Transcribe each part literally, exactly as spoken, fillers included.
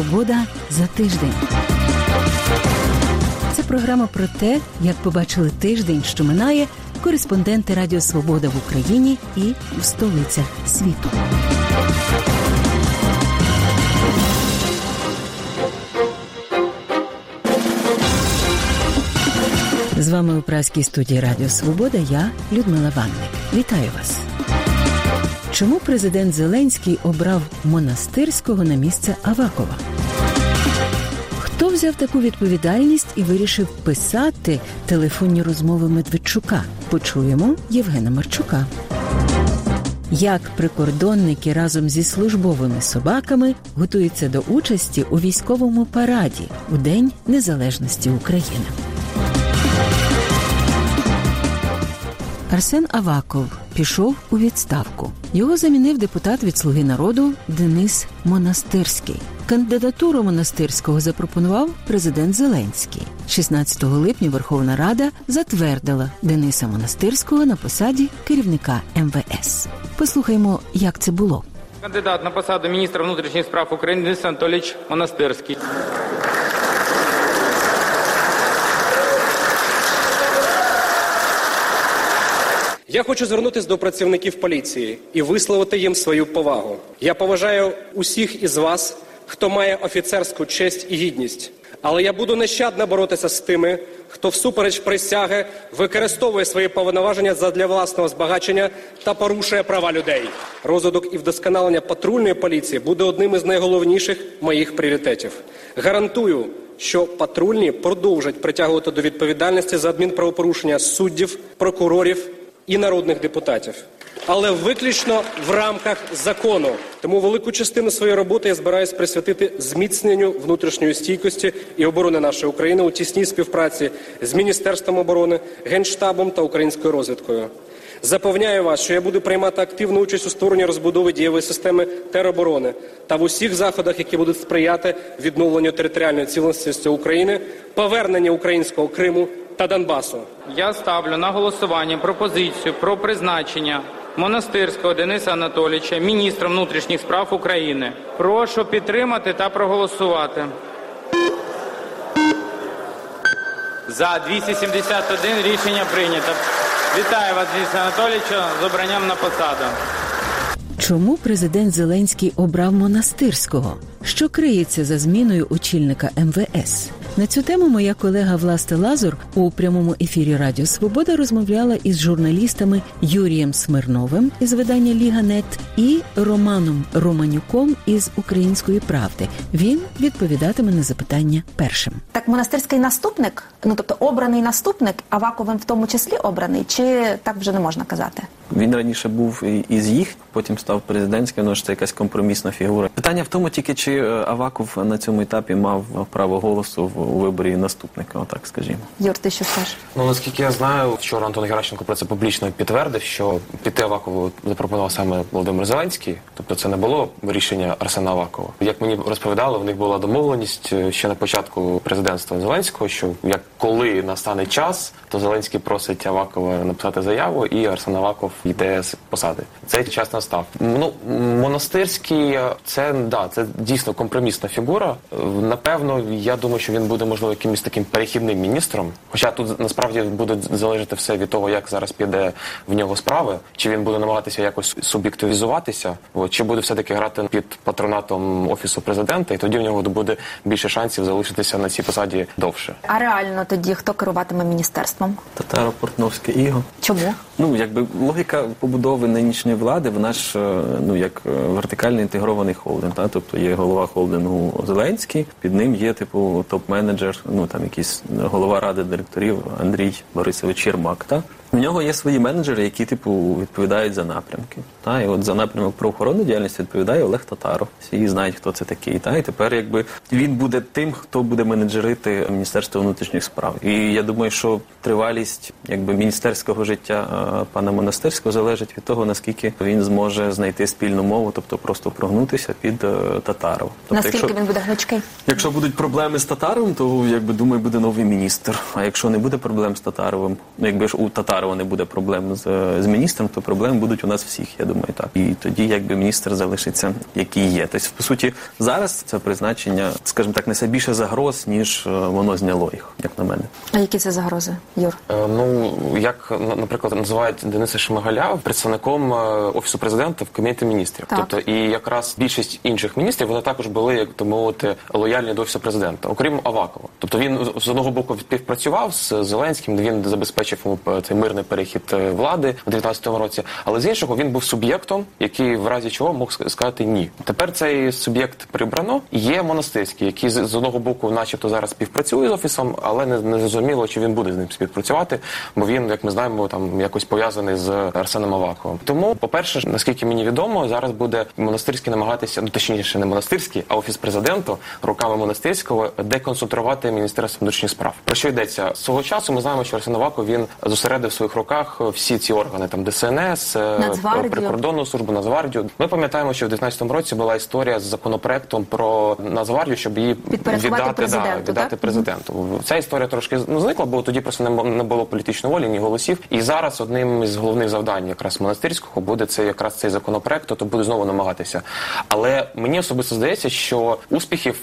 Свобода за тиждень. Це програма про те, як побачили тиждень, що минає, кореспонденти Радіо Свобода в Україні і в столицях світу. З вами у празькій студії Радіо Свобода я, Людмила Ванник. Вітаю вас. Чому президент Зеленський обрав Монастирського на місце Авакова? Хто взяв таку відповідальність і вирішив писати телефонні розмови Медведчука? Почуємо Євгена Марчука. Як прикордонники разом зі службовими собаками готуються до участі у військовому параді у День Незалежності України? Арсен Аваков пішов у відставку. Його замінив депутат від «Слуги народу» Денис Монастирський. Кандидатуру Монастирського запропонував президент Зеленський. шістнадцятого липня Верховна Рада затвердила Дениса Монастирського на посаді керівника ем ве ес. Послухаймо, як це було. Кандидат на посаду міністра внутрішніх справ України Денис Анатолійович Монастирський. Я хочу звернутися до працівників поліції і висловити їм свою повагу. Я поважаю усіх із вас, хто має офіцерську честь і гідність. Але я буду нещадно боротися з тими, хто всупереч присяги використовує свої повноваження задля власного збагачення та порушує права людей. Розвиток і вдосконалення патрульної поліції буде одним із найголовніших моїх пріоритетів. Гарантую, що патрульні продовжать притягувати до відповідальності за адмінправопорушення суддів, прокурорів і народних депутатів, але виключно в рамках закону. Тому велику частину своєї роботи я збираюсь присвятити зміцненню внутрішньої стійкості і оборони нашої України у тісній співпраці з Міністерством оборони, Генштабом та українською розвідкою. Запевняю вас, що я буду приймати активну участь у створенні розбудови дієвої системи тероборони та в усіх заходах, які будуть сприяти відновленню територіальної цілісності України, поверненню українського Криму та Донбасу. Я ставлю на голосування пропозицію про призначення Монастирського Дениса Анатолійовича міністром внутрішніх справ України. Прошу підтримати та проголосувати. За двісті сімдесят один рішення прийнято. Вітаю вас, Денис Анатолійовичу, з обранням на посаду. Чому президент Зеленський обрав Монастирського? Що криється за зміною очільника ем ве ес? На цю тему моя колега Власта Лазур у прямому ефірі Радіо Свобода розмовляла із журналістами Юрієм Смирновим із видання «Ліга.нет» і Романом Романюком із «Української правди». Він відповідатиме на запитання першим. Так, Монастирський наступник, ну тобто обраний наступник, Аваковим в тому числі обраний, чи так вже не можна казати? Він раніше був із їх, потім став президентським, ну ж це якась компромісна фігура. Питання в тому тільки, чи Аваков на цьому етапі мав право голосу у виборі наступника, отак скажімо. Юр, ти що скажеш? Ну, наскільки я знаю, вчора Антон Геращенко про це публічно підтвердив, що піти Авакову запропонував саме Володимир Зеленський, тобто це не було рішення Арсена Авакова. Як мені розповідали, в них була домовленість ще на початку президентства Зеленського, що як коли настане час, то Зеленський просить Авакова написати заяву, і Арсен Аваков йде з посади. Цей час настав. Ну, Монастирський, це, да, це дійсно компромісна фігура. Напевно, я думаю, що він буде, можливо, якимось таким перехідним міністром. Хоча тут, насправді, буде залежати все від того, як зараз піде в нього справи. Чи він буде намагатися якось суб'єктивізуватися, чи буде все-таки грати під патронатом Офісу президента, і тоді в нього буде більше шансів залишитися на цій посаді довше. А реально тоді хто керуватиме міністерством? Татаро, Портновське, Іго. Чому? Ну, якби логіка побудови нинішньої влади, вона ж ну, як вертикально інтегрований холдинг, та? Тобто є голова холдингу Зеленський, під ним є типу топ-менеджер, ну там якийсь голова ради директорів Андрій Борисович Єрмак, та? У нього є свої менеджери, які типу відповідають за напрямки. Та? І от за напрямок правоохоронної діяльності відповідає Олег Татаров. Всі знають, хто це такий. Та? І тепер якби він буде тим, хто буде менеджерити Міністерство внутрішніх справ. І я думаю, що тривалість якби міністерського життя а, пана Монастирського залежить від того, наскільки він зможе знайти спільну мову, тобто просто прогнутися під а, Татарова. Тобто, наскільки якщо, він буде гнучкий? Якщо будуть проблеми з Татаровим, то якби думаю, буде новий міністр. А якщо не буде проблем з Татаровим, ну якби ж у Татарова Татарова не буде проблем з, з міністром, то проблеми будуть у нас всіх, я думаю, так. І тоді якби міністр залишиться, який є. Тобто, по суті, зараз це призначення, скажімо так, несе більше загроз, ніж воно зняло їх, як на мене. А які це загрози, Юр? Е, ну, як, наприклад, називають Дениса Шмигаля представником Офісу Президента в Кабінеті міністрів. Так. Тобто, і якраз більшість інших міністрів, вони також були, як то мовити, лояльні до Офісу Президента, окрім Авакова. Тобто, він, з одного боку, співпрацював з Зеленським, він забезпечив йому цей мирний перехід влади у дев'ятнадцятому році, але з іншого, він був суб'єктом, який в разі чого мог сказати «ні». Тепер цей суб'єкт прибрано. Є Монастирський, який, з одного боку, начебто зараз співпрацює з Офісом, але не, не зрозуміло, чи він буде з ним співпрацювати, бо він, як ми знаємо, там якось пов'язаний з Арсеном Аваковим. Тому, по-перше, наскільки мені відомо, зараз буде Монастирський намагатися, ну точніше не Монастирський, а Офіс Президента руками Монастирського деконцентрувати Міністерство внутрішніх справ. Про що йдеться? Свого часу ми знаємо, що Арсен Аваков, він зосередив в своїх руках всі ці органи, там Д С Н С, прикордонну службу, Нацгвардію. Ми пам'ятаємо, що в дев'ятнадцятому році була історія з законопроектом про Нацгвардію, щоб її віддати президенту. Да, віддати президенту. Mm-hmm. Ця історія трошки ну, зникла, бо тоді просто не було політичної волі, ні голосів. І зараз одним із головних завдань якраз Монастирського буде це якраз цей законопроект, то буде знову намагатися. Але мені особисто здається, що успіхів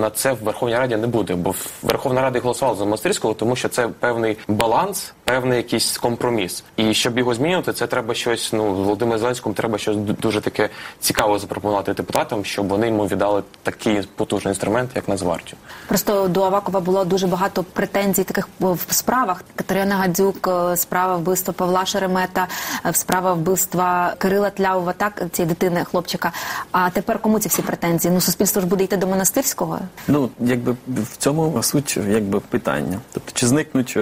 на це в Верховній Раді не буде, бо Верховна Рада голосувала за Монастирського, тому що це певний баланс, певний якийсь компроміс. І щоб його змінювати, це треба щось, ну, Володимиру Зеленському треба щось дуже таке цікаве запропонувати депутатам, щоб вони йому віддали такий потужний інструмент, як Нацгвардію. Просто до Авакова було дуже багато претензій таких в справах. Катерина Гадзюк, справа вбивства Павла Шеремета, справа вбивства Кирила Тлявова, так, цієї дитини, хлопчика. А тепер кому ці всі претензії? Ну, суспільство ж буде йти до Монастирського? Ну, якби в цьому суть, якби, питання. Тобто, чи зникнуть,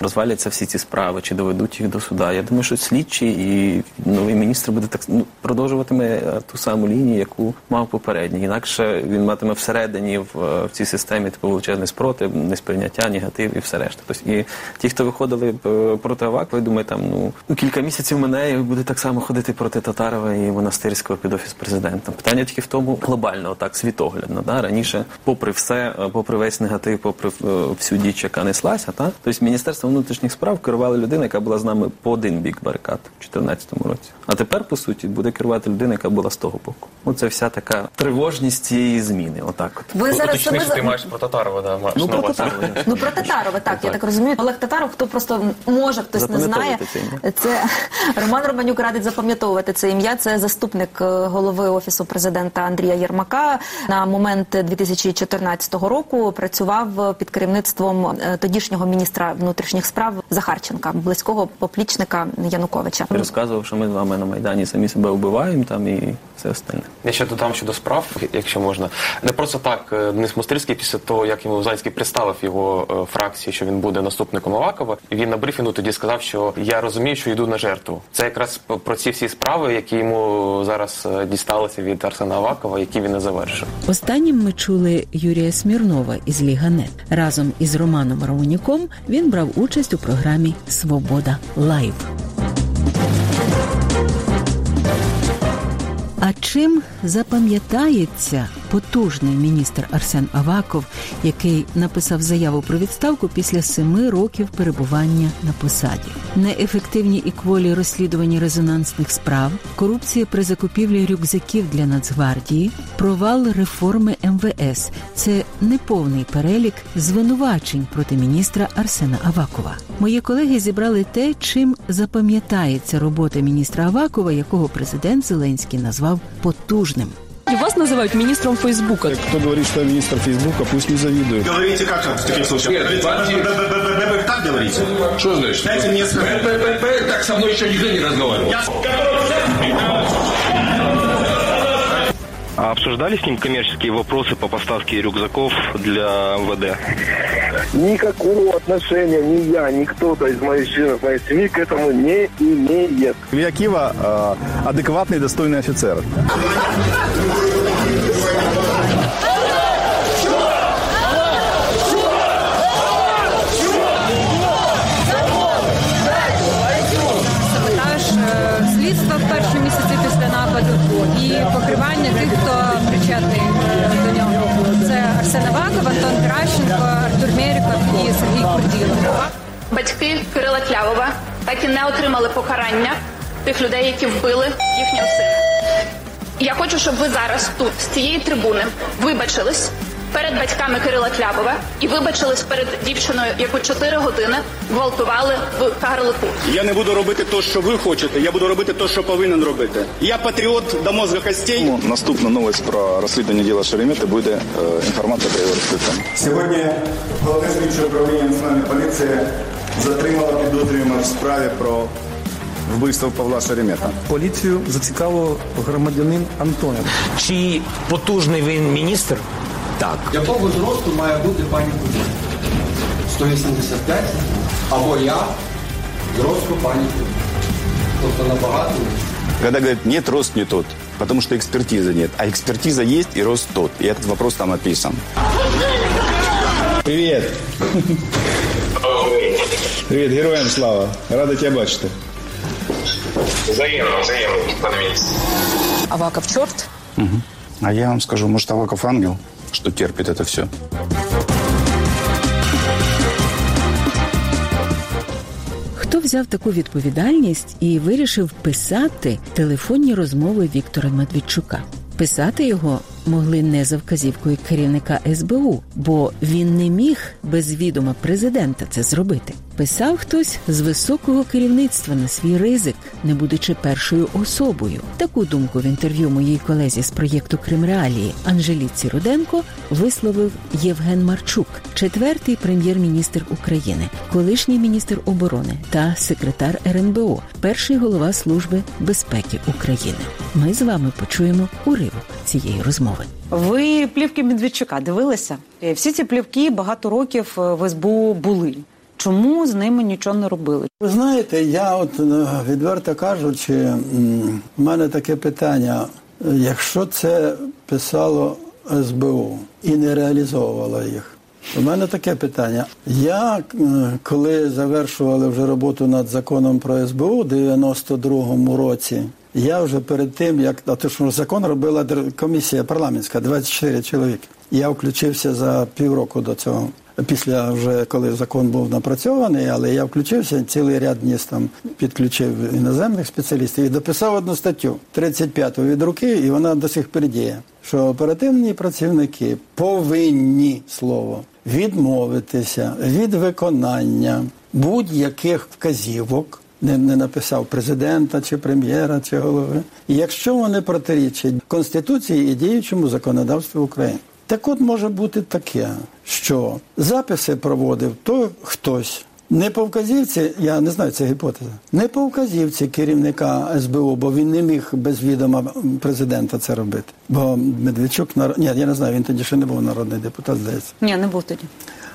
розваляться всі ці справи, чи доведуть їх до суда? Я думаю, що слідчі і новий міністр буде так, ну, продовжуватиме ту саму лінію, яку мав попередній. Інакше він матиме всередині в, в цій системі типу величезний спротив, несприйняття, негатив і все решта. Тобто, і ті, хто виходили проти Авакова, я думаю, там, ну, кілька місяців мене буде так само ходити проти Татарова і Монастирського під Офіс Президента. Питання тільки в тому глобально, так, світоглядно. Да? Раніше, попри все, попри весь негатив, попри всю діч, яка неслася, та? Тобто Міністерство внутрішніх справ керувала людина, яка була з нами по один бік барикад в чотирнадцятому році. А тепер, по суті, буде керувати людина, яка була з того боку. Оце вся така тривожність цієї зміни. Отак от. Ви зараз себе... Ти маєш про Татарова, да, маєш. Ну, про Татарова. Ну, про Татарова, так, я так розумію. Олег Татаров, хто просто може, хтось не знає. Це Роман Романюк радить запам'ятовувати це ім'я. Це заступник голови Офісу Президента Андрія Єрмака. На момент дві тисячі чотирнадцятого року працював під керівництвом тодішнього міністра внутрішніх справ Захарченка, близького поплічника Януковича. Я розказував, що ми з вами на Майдані самі себе вбиваємо там і все остальне. Я ще додам щодо справ, якщо можна. Не просто так Денис Монастирський після того, як йому Зеленський представив його е, фракції, що він буде наступником Авакова, він на брифінгу тоді сказав, що я розумію, що йду на жертву. Це якраз про ці всі справи, які йому зараз дісталися від Арсена Авакова, які він не завершив. Останнім ми чули Юрія Смирнова із Ліга.нет. Разом із Романом Романюком він брав участь у програмі «Свобода лайв». А чим запам'ятається потужний міністр Арсен Аваков, який написав заяву про відставку після семи років перебування на посаді? Неефективні і кволі розслідування резонансних справ, корупція при закупівлі рюкзаків для Нацгвардії, провал реформи М В С – це неповний перелік звинувачень проти міністра Арсена Авакова. Мої колеги зібрали те, чим запам'ятається робота міністра Авакова, якого президент Зеленський назвав потужним. И вас называют министром Фейсбука. Кто говорит, что я министр Фейсбука, пусть не завидует. Говорите как в таких случаях? Нет, вы так говорите? Что значит? Дайте мне сказать. Так со мной еще никто не разговаривал. А обсуждали с ним коммерческие вопросы по поставке рюкзаков для М В Д? Никакого отношения ни я, ни кто-то из моих членов моей семьи к этому не имеет. Я Кива э, адекватный, достойный офицер. І покривання тих, хто причетний до нього. Це Арсен Аваков, Антон Геращенко, Артур Меріков і Сергій Курділов. Батьки Кирила Тлявова так і не отримали покарання тих людей, які вбили їхнього сина. Я хочу, щоб ви зараз тут, з цієї трибуни, вибачились перед батьками Кирила Тлявова і вибачились перед дівчиною, яку чотири години гвалтували в Кагарлику. Я не буду робити те, що ви хочете, я буду робити те, що повинен робити. Я патріот до мозга костей. Ну, наступна новість про розслідування діла Шеремета буде е, інформація про його розслідування. Сьогодні головне слідче управління Національної поліції затримало підозрюваного в справі про вбивство Павла Шеремета. Поліцію зацікавив громадянин Антонів. Чи потужний він міністр? Так. Якого зросту має бути пані Кубін? сто вісімдесят п'ять або я зросту пані Кубін. Тобто набагато більше. Когда говорят, нет, рост не тот, потому что экспертизы нет. А экспертиза есть и рост тот. И этот вопрос там описан. Привет. Привет, героям слава. Рада тебя бачити. Взаємно, взаємно. Подивіться. Аваков чорт? Угу. А я вам скажу, может, Аваков ангел? Что терпит это все. Хто взяв таку відповідальність і вирішив писати телефонні розмови Віктора Медведчука? Писати його могли не за вказівкою керівника ес бе у, бо він не міг без відома президента це зробити. Писав хтось з високого керівництва на свій ризик, не будучи першою особою. Таку думку в інтерв'ю моїй колезі з проєкту «Кримреалії» Анжеліці Руденко висловив Євген Марчук, четвертий прем'єр-міністр України, колишній міністр оборони та секретар ер ен бе о, перший голова Служби безпеки України. Ми з вами почуємо уривок цієї розмови. Ви плівки Медведчука дивилися? Всі ці плівки багато років в ес бе у були. Чому з ними нічого не робили? Ви знаєте, я от відверто кажучи, в мене таке питання. Якщо це писало ес бе у і не реалізовувало їх, у мене таке питання. Я, коли завершували вже роботу над законом про ес бе у в дев'яносто другому році, я вже перед тим, як а то, що закон робила комісія парламентська, двадцять чотири чоловіки, я включився за півроку до цього. Після вже, коли закон був напрацьований, але я включився, цілий ряд днів там підключив іноземних спеціалістів і дописав одну статтю, тридцять п'яту від руки, і вона до сих пір діє, що оперативні працівники повинні, слово, відмовитися від виконання будь-яких вказівок, не, не написав президента, чи прем'єра, чи голови, якщо вони протирічать Конституції і діючому законодавству України. Так от може бути таке, що записи проводив то хтось. Не по вказівці, я не знаю, це гіпотеза, не по вказівці керівника ес бе у, бо він не міг без відома президента це робити. Бо Медведчук, нар... ні, я не знаю, він тоді ще не був народний депутат, здається. Ні, не був тоді.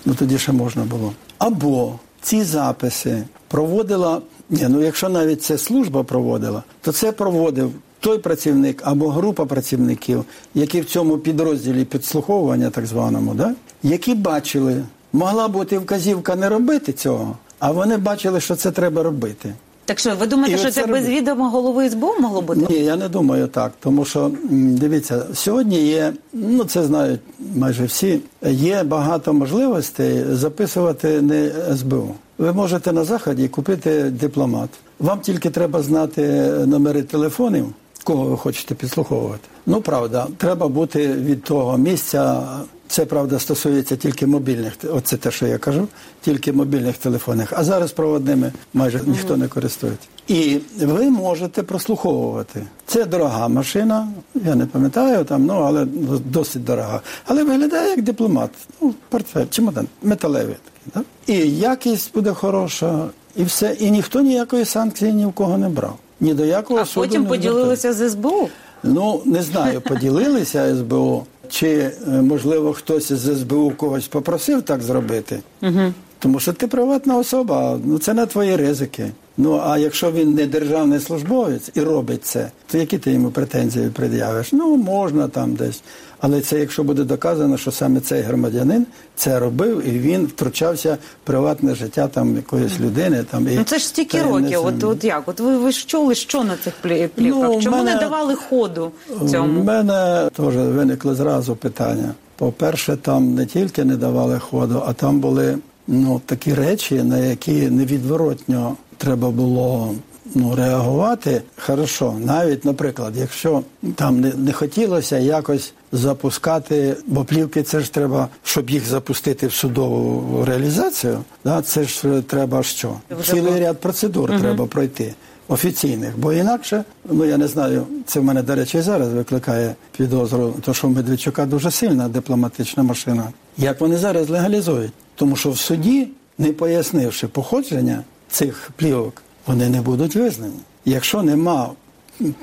Ну тоді ще можна було. Або ці записи проводила, ні, ну якщо навіть це служба проводила, то це проводив той працівник або група працівників, які в цьому підрозділі підслуховування так званому, да? Які бачили, могла бути вказівка не робити цього, а вони бачили, що це треба робити. Так що, ви думаєте, і що це без відома голови ес бе у могло бути? Ні, я не думаю так, тому що, дивіться, сьогодні є, ну це знають майже всі, є багато можливостей записувати не ес бе у. Ви можете на Заході купити дипломат. Вам тільки треба знати номери телефонів, кого ви хочете підслуховувати. Ну, правда, треба бути від того місця, це, правда, стосується тільки мобільних, оце те, що я кажу, тільки мобільних телефонів. А зараз проводними майже ніхто не користується. І ви можете прослуховувати. Це дорога машина, я не пам'ятаю, там, ну, але досить дорога. Але виглядає як дипломат, ну, портфель, чемодан, металевий такий, да? І якість буде хороша, і все. І ніхто ніякої санкції ні в кого не брав. Ні до якого суду не звертався. А потім поділилися з ес бе у? Ну, не знаю, поділилися ес бе у, чи, можливо, хтось з ес бе у когось попросив так зробити. Угу. Тому що ти приватна особа, ну це на твої ризики. Ну, а якщо він не державний службовець і робить це, то які ти йому претензії пред'явиш? Ну, можна там десь. Але це якщо буде доказано, що саме цей громадянин це робив, і він втручався в приватне життя там якоїсь людини. Там, і ну, це ж стільки років. От, от як? От ви, ви ж чули, що на цих плівках? Ну, чому мене, не давали ходу цьому? У мене теж виникло зразу питання. По-перше, там не тільки не давали ходу, а там були ну, такі речі, на які невідворотньо треба було ну, реагувати. Хорошо, навіть, наприклад, якщо там не, не хотілося якось запускати, бо плівки це ж треба, щоб їх запустити в судову реалізацію, да, це ж треба що? Цілий ряд процедур угу. треба пройти. Офіційних, бо інакше, ну я не знаю, це в мене, до речі, і зараз викликає підозру, то що в Медведчука дуже сильна дипломатична машина. Як вони зараз легалізують? Тому що в суді, не пояснивши походження цих плівок, вони не будуть визнані. Якщо нема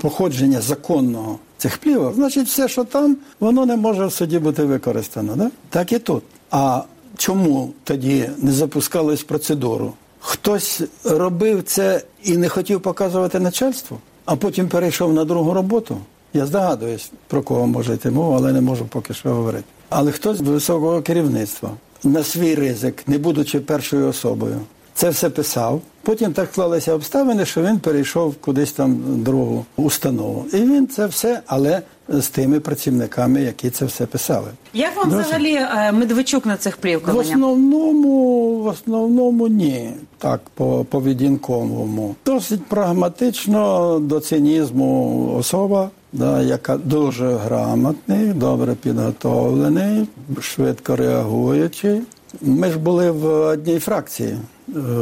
походження законного цих плівок, значить все, що там, воно не може в суді бути використано. Да? Так і тут. А чому тоді не запускалось процедуру? Хтось робив це і не хотів показувати начальству, а потім перейшов на другу роботу. Я здогадуюсь, про кого може йти мова, але не можу поки що говорити. Але хтось з високого керівництва, на свій ризик, не будучи першою особою, це все писав. Потім так склалися обставини, що він перейшов кудись там другу установу. І він це все, але з тими працівниками, які це все писали. Як вам Досі? взагалі Медведчук на цих плівках? В основному, в основному ні. Так, по поведінковому. Досить прагматично до цинізму особа, да, яка дуже грамотний, добре підготовлений, швидко реагуючий. Ми ж були в одній фракції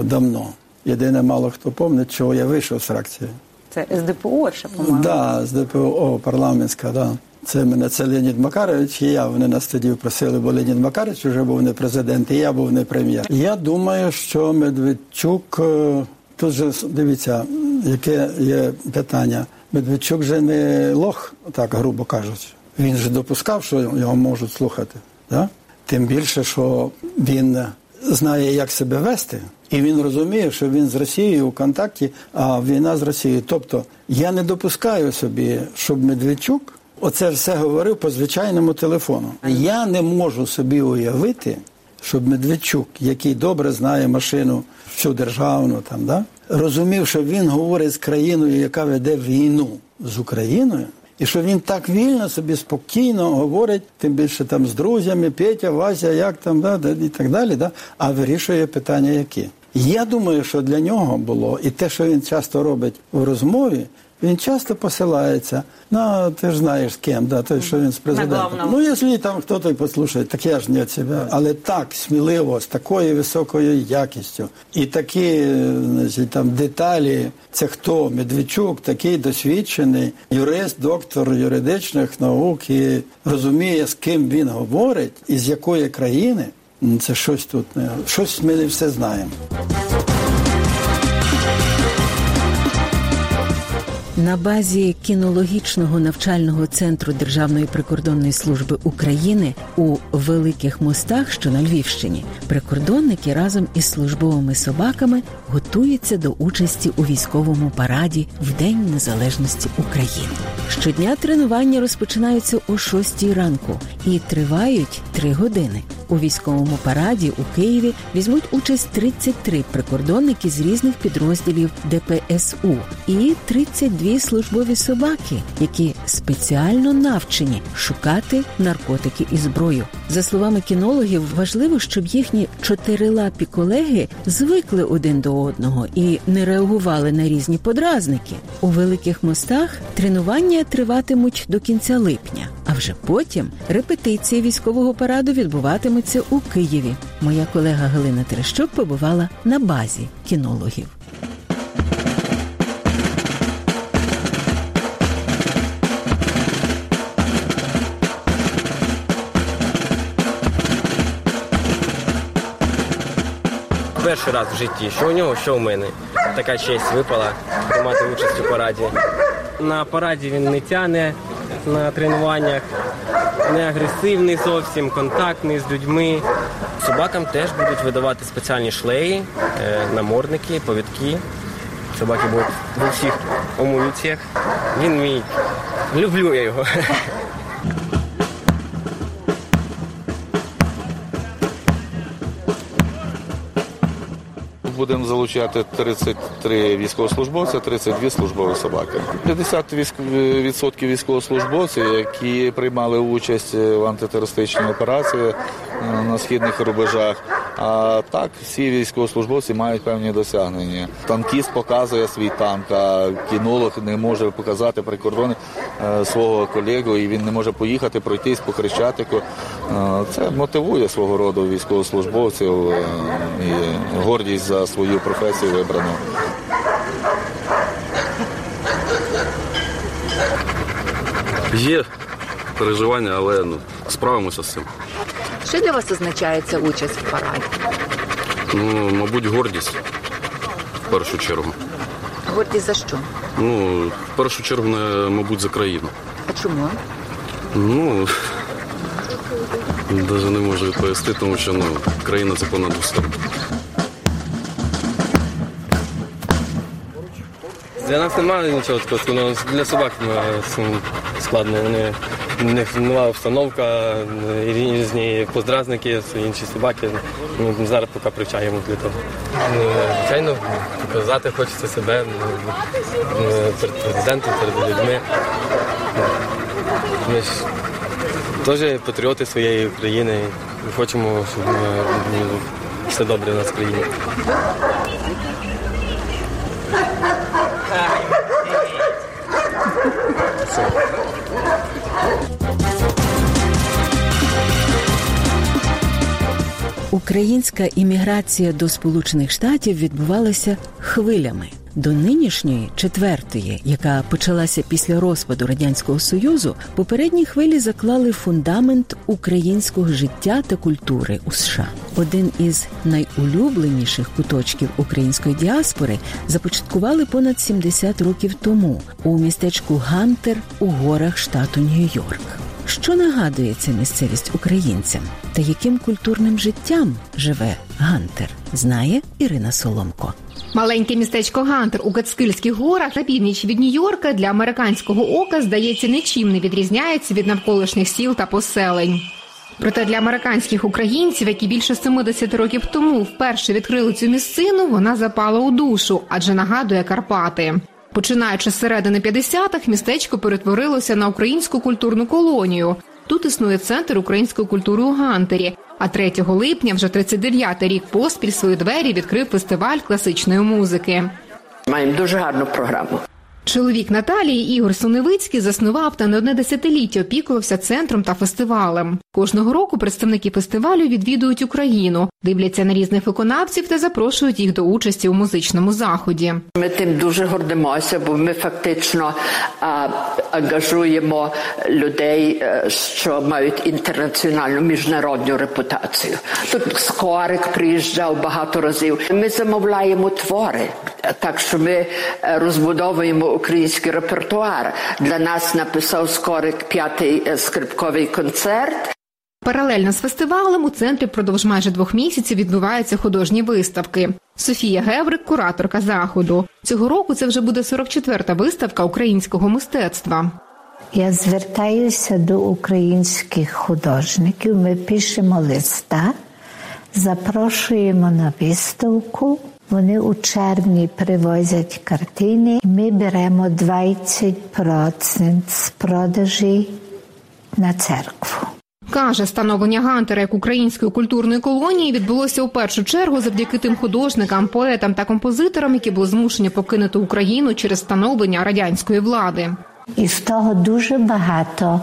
давно. Єдине, мало хто пам'ятає, чого я вийшов з фракції. Це ес де пе о ще, по-моєму? Так, да, ес де пе о, парламентська, так. Да. Це мене, це Леонід Макарович і я. Вони нас тоді просили, бо Леонід Макарович вже був не президент, і я був не прем'єр. Я думаю, що Медведчук, тут же, дивіться, яке є питання. Медведчук же не лох, так грубо кажучи. Він же допускав, що його можуть слухати. Да? Тим більше, що він знає, як себе вести. І він розуміє, що він з Росією у контакті, а війна з Росією. Тобто, я не допускаю собі, щоб Медведчук оце все говорив по звичайному телефону. Я не можу собі уявити, щоб Медведчук, який добре знає машину, всю державну, там, да, розумів, що він говорить з країною, яка веде війну з Україною, і що він так вільно собі, спокійно говорить, тим більше там з друзями, Петя, Вася, як там, да, і так далі, да, а вирішує питання які. Я думаю, що для нього було, і те, що він часто робить в розмові, він часто посилається, ну, ти ж знаєш з ким, да, той, що він з президентом. Ну, якщо там хтось послухає, так я ж не від себе. Але так сміливо, з такою високою якістю. І такі, значить, там деталі, це хто? Медведчук, такий досвідчений юрист, доктор юридичних наук, і розуміє, з ким він говорить, і з якої країни. Це щось тут, щось ми не все знаємо. На базі кінологічного навчального центру Державної прикордонної служби України у Великих Мостах, що на Львівщині, прикордонники разом із службовими собаками готуються до участі у військовому параді в День Незалежності України. Щодня тренування розпочинаються о шостій ранку і тривають три години. У військовому параді у Києві візьмуть участь тридцять три прикордонники з різних підрозділів де пе ес у і тридцять дві службові собаки, які спеціально навчені шукати наркотики і зброю. За словами кінологів, важливо, щоб їхні чотирилапі колеги звикли один до одного і не реагували на різні подразники. У Великих Мостах тренування триватимуть до кінця липня, а вже потім репетиції військового параду відбуватимуть у Києві. Моя колега Галина Терещук побувала на базі кінологів. Перший раз в житті, що у нього, що у мене. Така честь випала приймати участь у параді. На параді він не тяне на тренуваннях. Не агресивний зовсім, контактний з людьми. Собакам теж будуть видавати спеціальні шлеї, намордники, повідки. Собаки будуть в усіх амуніціях. Він мій. Люблю я його. Будемо залучати тридцять три військовослужбовця, тридцять дві службові собаки. п'ятдесят відсотків військовослужбовців, які приймали участь в антитерористичній операції на східних рубежах, А так, всі військовослужбовці мають певні досягнення. Танкіст показує свій танк, а кінолог не може показати прикордонник свого колегу, і він не може поїхати, пройтись по Хрещатику. Це мотивує свого роду військовослужбовців і гордість за свою професію вибрану. Є переживання, але ну, справимося з цим. Що для вас означає ця участь в параді? Ну, мабуть, гордість, в першу чергу. Гордість за що? Ну, в першу чергу, мабуть, за країну. А чому? Ну, навіть не можу відповісти, тому що ну, країна – це понад усе. Для нас немає нічого такого, для собак складно. Вони, у них нова обстановка, різні поздразники, інші собаки. Ми зараз поки привчаємо для того. Звичайно, показати хочеться себе перед президентом, перед людьми. Ми ж теж патріоти своєї країни, хочемо, щоб все добре в нас в країні. Українська імміграція до Сполучених Штатів відбувалася хвилями. До нинішньої, четвертої, яка почалася після розпаду Радянського Союзу, попередні хвилі заклали фундамент українського життя та культури у США. Один із найулюбленіших куточків української діаспори започаткували понад сімдесят років тому у містечку Гантер у горах штату Нью-Йорк. Що нагадує ця місцевість українцям? Та яким культурним життям живе Гантер, знає Ірина Соломко. Маленьке містечко Гантер у Кацкильських горах на північ від Нью-Йорка для американського ока, здається, нічим не відрізняється від навколишніх сіл та поселень. Проте для американських українців, які більше сімдесят років тому вперше відкрили цю місцину, вона запала у душу, адже нагадує Карпати. Починаючи з середини п'ятдесятих, містечко перетворилося на українську культурну колонію. Тут існує центр української культури у Гантері. А третього липня, вже тридцять дев'ятий рік поспіль, свої двері відкрив фестиваль класичної музики. Маємо дуже гарну програму. Чоловік Наталії, Ігор Суневицький, заснував та не одне десятиліття опікувався центром та фестивалем. Кожного року представники фестивалю відвідують Україну, дивляться на різних виконавців та запрошують їх до участі у музичному заході. Ми тим дуже гордимося, бо ми фактично а, ангажуємо людей, що мають інтернаціональну, міжнародну репутацію. Тут Скорик приїжджав багато разів. Ми замовляємо твори, так що ми розбудовуємо український репертуар. Для нас написав Скорик п'ятий скрипковий концерт. Паралельно з фестивалем у центрі продовж майже двох місяців відбуваються художні виставки. Софія Геврик – кураторка заходу. Цього року це вже буде сорок четверта виставка українського мистецтва. Я звертаюся до українських художників. Ми пишемо листа, запрошуємо на виставку. Вони у червні привозять картини. Ми беремо двадцять відсотків з продажі на церкву. Каже, становлення Гантера як української культурної колонії відбулося у першу чергу завдяки тим художникам, поетам та композиторам, які були змушені покинути Україну через становлення радянської влади. І з того дуже багато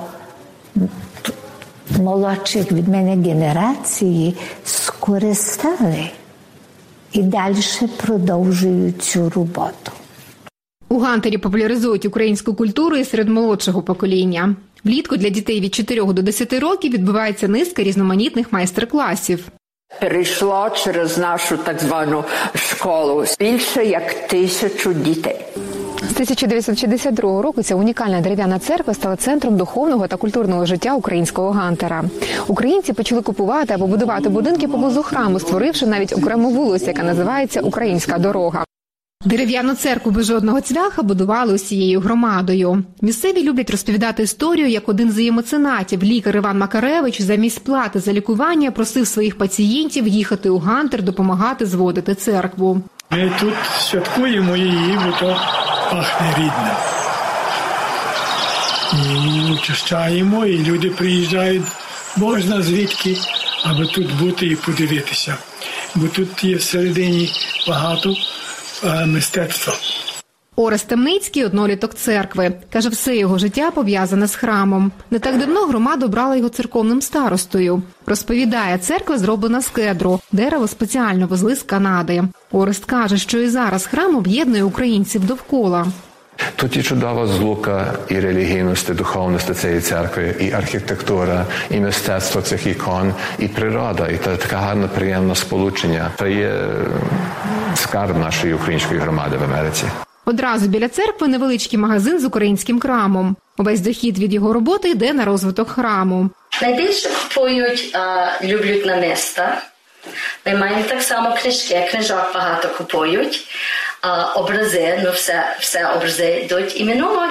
молодших від мене генерації скористали і далі продовжують цю роботу. У Гантері популяризують українську культуру і серед молодшого покоління. Влітку для дітей від чотирьох до десяти років відбувається низка різноманітних майстер-класів. Перейшло через нашу так звану школу більше як тисячу дітей. З тисяча дев'ятсот шістдесят другого року ця унікальна дерев'яна церква стала центром духовного та культурного життя українського Гантера. Українці почали купувати або будувати будинки поблизу храму, створивши навіть окрему вулицю, яка називається «Українська дорога». Дерев'яну церкву без жодного цвяха будували усією громадою. Місцеві люблять розповідати історію, як один з її меценатів, лікар Іван Макаревич, замість плати за лікування просив своїх пацієнтів їхати у Гантер допомагати зводити церкву. Ми тут святкуємо її, бо то пахне рідне. І очищаємо, і люди приїжджають, можна звідки, аби тут бути і подивитися. бо тут є всередині багато мистецтва. Орест Темницький – одноліток церкви. Каже, все його життя пов'язане з храмом. Не так давно громада обрала його церковним старостою. Розповідає, церква зроблена з кедру. Дерево спеціально везли з Канади. Орест каже, що і зараз храм об'єднує українців довкола. Тут і чудова злука і релігійності, духовності цієї церкви, і архітектура, і мистецтво цих ікон, і природа, і таке гарне, приємне сполучення. Це є скарб нашої української громади в Америці. Одразу біля церкви невеличкий магазин з українським крамом. Весь дохід від його роботи йде на розвиток храму. Найбільше купують, а, люблять на міста. Ми маємо так само книжки, книжок багато купують. А, образи, ну все, все образи йдуть. І минулого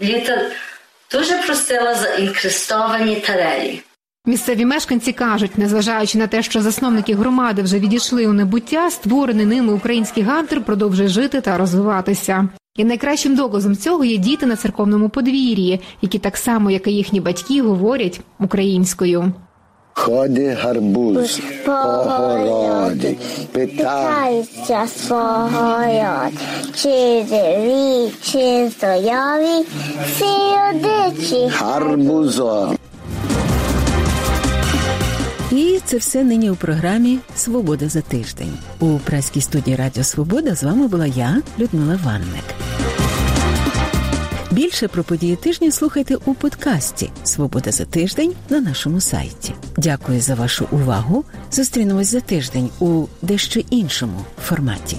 літа дуже просила за інкрестовані тарелі. Місцеві мешканці кажуть, незважаючи на те, що засновники громади вже відійшли у небуття, створений ними український гантер продовжує жити та розвиватися. І найкращим доказом цього є діти на церковному подвір'ї, які так само, як і їхні батьки, говорять українською. Ходить гарбуз по городі, питається свого роду, чи живі, чи здорові, всі одичі гарбузом. І це все нині у програмі «Свобода за тиждень». У праській студії Радіо Свобода з вами була я, Людмила Ванник. Більше про події тижня слухайте у подкасті «Свобода за тиждень» на нашому сайті. Дякую за вашу увагу. Зустрінемось за тиждень у дещо іншому форматі.